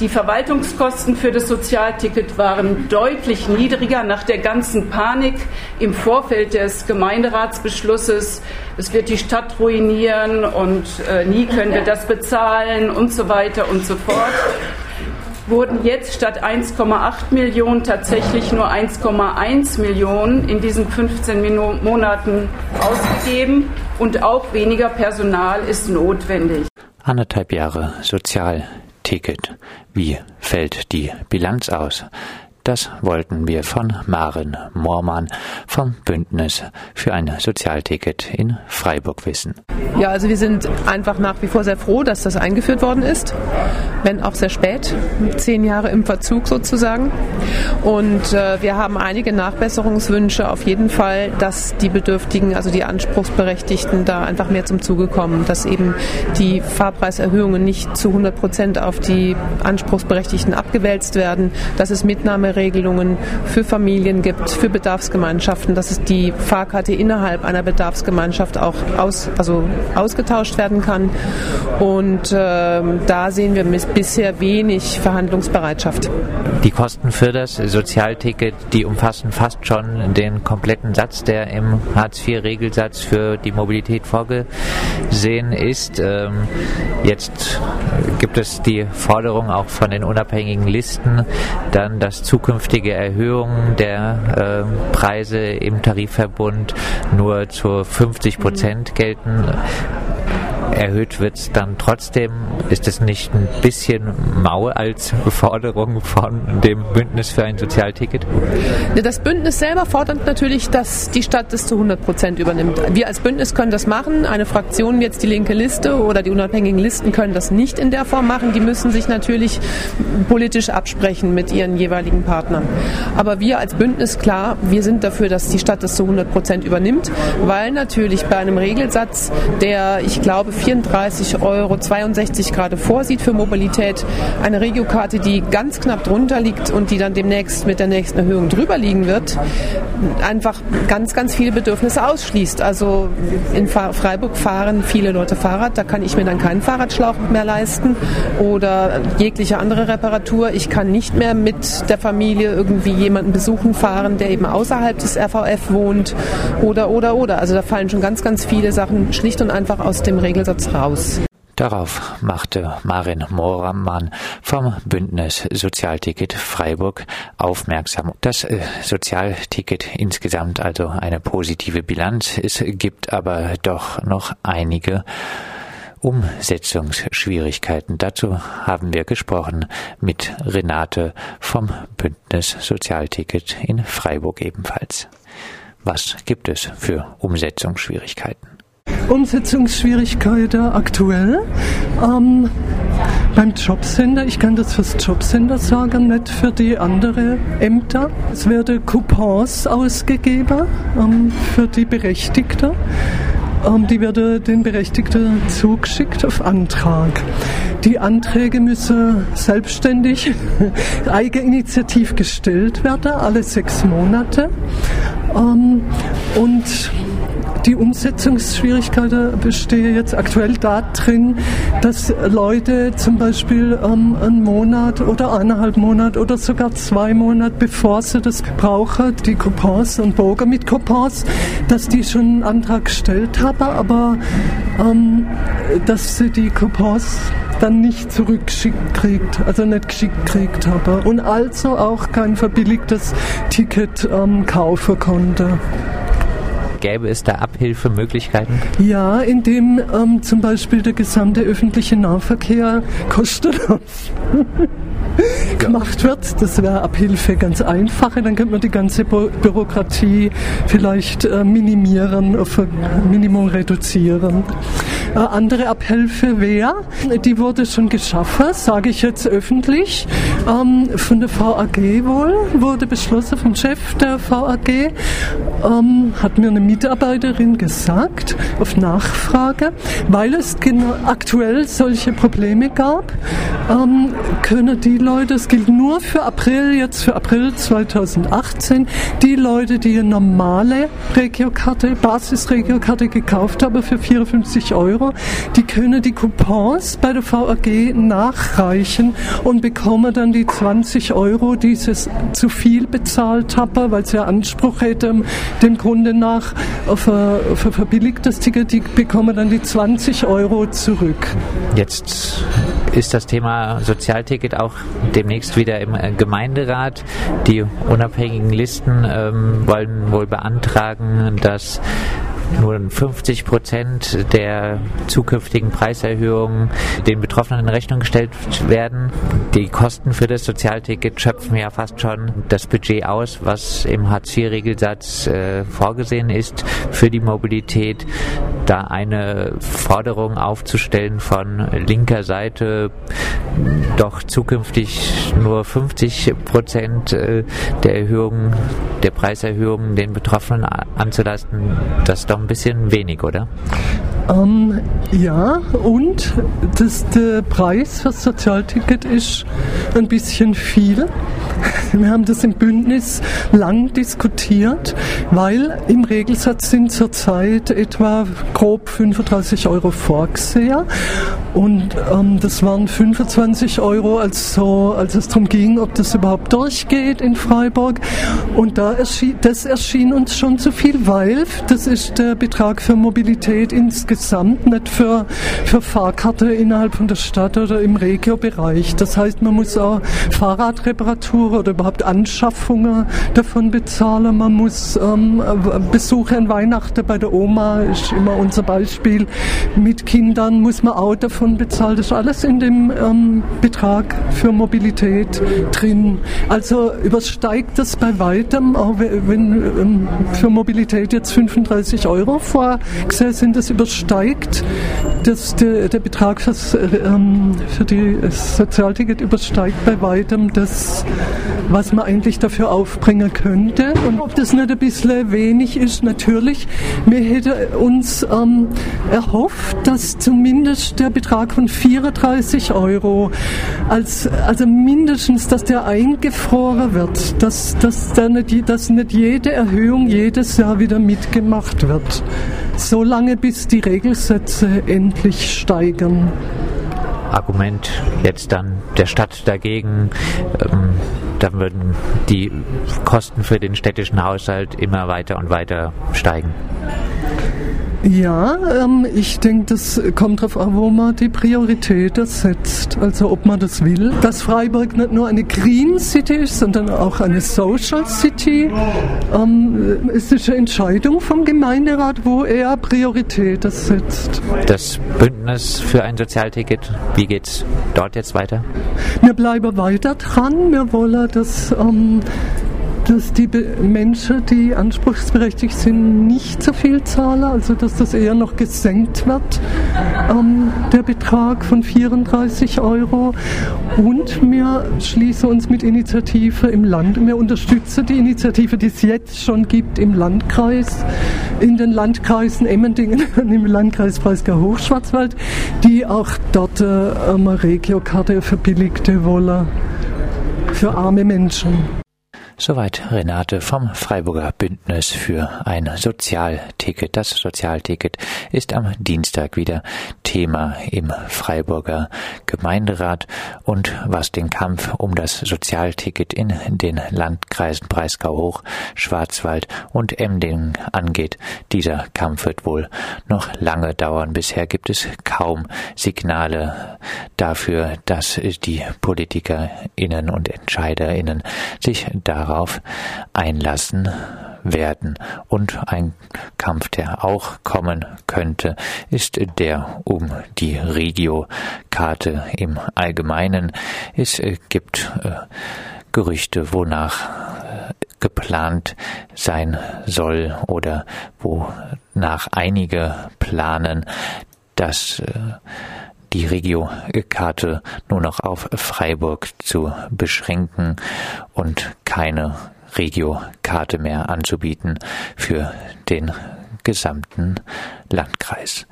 Die Verwaltungskosten für das Sozialticket waren deutlich niedriger nach der ganzen Panik im Vorfeld des Gemeinderatsbeschlusses. Es wird die Stadt ruinieren und nie können wir das bezahlen und so weiter und so fort. Wurden jetzt statt 1,8 Millionen tatsächlich nur 1,1 Millionen in diesen 15 Monaten ausgegeben und auch weniger Personal ist notwendig. 1,5 Jahre Sozialticket. Wie fällt die Bilanz aus? Das wollten wir von Maren Mohrmann vom Bündnis für ein Sozialticket in Freiburg wissen. Ja, also wir sind einfach nach wie vor sehr froh, dass das eingeführt worden ist, wenn auch sehr spät, 10 Jahre im Verzug sozusagen. Und wir haben einige Nachbesserungswünsche auf jeden Fall, dass die Bedürftigen, also die Anspruchsberechtigten da einfach mehr zum Zuge kommen, dass eben die Fahrpreiserhöhungen nicht zu 100% auf die Anspruchsberechtigten abgewälzt werden, dass es Mitnahme Regelungen für Familien gibt, für Bedarfsgemeinschaften, dass es die Fahrkarte innerhalb einer Bedarfsgemeinschaft auch ausgetauscht werden kann. Und da sehen wir bisher wenig Verhandlungsbereitschaft. Die Kosten für das Sozialticket, die umfassen fast schon den kompletten Satz, der im Hartz-IV-Regelsatz für die Mobilität vorgesehen ist. Jetzt gibt es die Forderung auch von den unabhängigen Listen, dann dass zukünftige Erhöhungen der Preise im Tarifverbund nur zu 50% gelten. Erhöht wird es dann trotzdem. Ist es nicht ein bisschen mau als Forderung von dem Bündnis für ein Sozialticket? Das Bündnis selber fordert natürlich, dass die Stadt das zu 100% übernimmt. Wir als Bündnis können das machen. Eine Fraktion, jetzt die linke Liste oder die unabhängigen Listen, können das nicht in der Form machen. Die müssen sich natürlich politisch absprechen mit ihren jeweiligen Partnern. Aber wir als Bündnis, klar, wir sind dafür, dass die Stadt das zu 100% übernimmt, weil natürlich bei einem Regelsatz, der, ich glaube, 34,62 € gerade vorsieht für Mobilität, eine Regiokarte, die ganz knapp drunter liegt und die dann demnächst mit der nächsten Erhöhung drüber liegen wird, einfach ganz, ganz viele Bedürfnisse ausschließt. Also in Freiburg fahren viele Leute Fahrrad, da kann ich mir dann keinen Fahrradschlauch mehr leisten oder jegliche andere Reparatur. Ich kann nicht mehr mit der Familie irgendwie jemanden besuchen fahren, der eben außerhalb des RVF wohnt oder. Also da fallen schon ganz, ganz viele Sachen schlicht und einfach aus dem Regelsatz raus. Darauf machte Maren Mohrmann vom Bündnis Sozialticket Freiburg aufmerksam. Das Sozialticket insgesamt also eine positive Bilanz. Es gibt aber doch noch einige Umsetzungsschwierigkeiten. Dazu haben wir gesprochen mit Renate vom Bündnis Sozialticket in Freiburg ebenfalls. Was gibt es für Umsetzungsschwierigkeiten? Umsetzungsschwierigkeiten aktuell beim Jobcenter. Ich kann das fürs Jobcenter sagen, nicht für die anderen Ämter. Es werden Coupons ausgegeben für die Berechtigten. Die werden den Berechtigten zugeschickt auf Antrag. Die Anträge müssen selbstständig, eigeninitiativ gestellt werden, alle 6 Monate. Und die Umsetzungsschwierigkeiten bestehen jetzt aktuell darin, dass Leute zum Beispiel einen Monat oder 1,5 Monate oder sogar 2 Monate, bevor sie das brauchen, die Coupons und Bogen mit Coupons, dass die schon einen Antrag gestellt haben, aber dass sie die Coupons dann nicht geschickt kriegt habe und also auch kein verbilligtes Ticket kaufen konnte. Gäbe es da Abhilfemöglichkeiten? Ja, indem zum Beispiel der gesamte öffentliche Nahverkehr kostenlos gemacht wird. Das wäre Abhilfe, ganz einfache. Dann könnte man die ganze Bürokratie vielleicht minimieren, auf ein Minimum reduzieren. Andere Abhilfe wäre, die wurde schon geschaffen, sage ich jetzt öffentlich, von der VAG wohl, wurde beschlossen vom Chef der VAG, hat mir eine Mitarbeiterin gesagt, auf Nachfrage, weil es aktuell solche Probleme gab, können die Leute Leute, es gilt nur für April, jetzt für April 2018, die Leute, die eine normale Regiokarte, Basis-Regiokarte gekauft haben für 54 €, die können die Coupons bei der VAG nachreichen und bekommen dann die 20 €, die sie zu viel bezahlt haben, weil sie ja Anspruch hätten, dem Grunde nach auf ein verbilligtes Ticket, die bekommen dann die 20 € zurück. Jetzt ist das Thema Sozialticket auch demnächst wieder im Gemeinderat. Die unabhängigen Listen wollen wohl beantragen, dass nur 50% der zukünftigen Preiserhöhungen den Betroffenen in Rechnung gestellt werden. Die Kosten für das Sozialticket schöpfen ja fast schon das Budget aus, was im Hartz-IV-Regelsatz vorgesehen ist für die Mobilität. Da eine Forderung aufzustellen von linker Seite, doch zukünftig nur 50% der Erhöhung, der Preiserhöhung den Betroffenen anzulasten, das ist doch ein bisschen wenig, oder? Ja, und der Preis für das Sozialticket ist ein bisschen viel. Wir haben das im Bündnis lang diskutiert, weil im Regelsatz sind zurzeit etwa grob 35 € vorgesehen und das waren 25 €, als es darum ging, ob das überhaupt durchgeht in Freiburg, und das erschien uns schon zu viel, weil das ist der Betrag für Mobilität insgesamt, nicht für Fahrkarte innerhalb von der Stadt oder im Regio-Bereich. Das heißt, man muss auch Fahrradreparaturen oder überhaupt Anschaffungen davon bezahlen, man muss Besuche an Weihnachten bei der Oma, ist immer unser Beispiel, mit Kindern muss man auch davon bezahlen, das ist alles in dem Betrag für Mobilität drin. Also übersteigt das bei weitem, auch wenn für Mobilität jetzt 35 € vorgesehen sind, das übersteigt, dass der Betrag für das Sozialticket übersteigt bei weitem das, was man eigentlich dafür aufbringen könnte. Und ob das nicht ein bisschen wenig ist, natürlich, wir hätten uns erhofft, dass zumindest der Betrag von 34 € also mindestens, dass der eingefroren wird, dass nicht jede Erhöhung jedes Jahr wieder mitgemacht wird, solange bis die Regelsätze endlich steigen. Argument jetzt dann der Stadt dagegen, dann würden die Kosten für den städtischen Haushalt immer weiter und weiter steigen. Ja, ich denke, das kommt darauf an, wo man die Prioritäten setzt, also ob man das will. Dass Freiburg nicht nur eine Green City ist, sondern auch eine Social City, es ist eine Entscheidung vom Gemeinderat, wo er Prioritäten setzt. Das Bündnis für ein Sozialticket, wie geht's dort jetzt weiter? Wir bleiben weiter dran, wir wollen dass die Menschen, die anspruchsberechtigt sind, nicht so viel zahlen, also dass das eher noch gesenkt wird, der Betrag von 34 €. Und wir schließen uns mit Initiativen im Land. Wir unterstützen die Initiative, die es jetzt schon gibt im Landkreis, in den Landkreisen Emmendingen und im Landkreis Breisgau-Hochschwarzwald, die auch dort eine Regiokarte verbilligte wollen für arme Menschen. Soweit Renate vom Freiburger Bündnis für ein Sozialticket. Das Sozialticket ist am Dienstag wieder Thema im Freiburger Gemeinderat. Und was den Kampf um das Sozialticket in den Landkreisen Breisgau-Hoch, Schwarzwald und Emmendingen angeht, dieser Kampf wird wohl noch lange dauern. Bisher gibt es kaum Signale dafür, dass die PolitikerInnen und EntscheiderInnen sich darauf einlassen werden. Und ein Kampf, der auch kommen könnte, ist der um die Regiokarte im Allgemeinen. Es gibt Gerüchte, wonach geplant sein soll oder wonach einige planen, dass die Regiokarte nur noch auf Freiburg zu beschränken und keine Regiokarte mehr anzubieten für den gesamten Landkreis.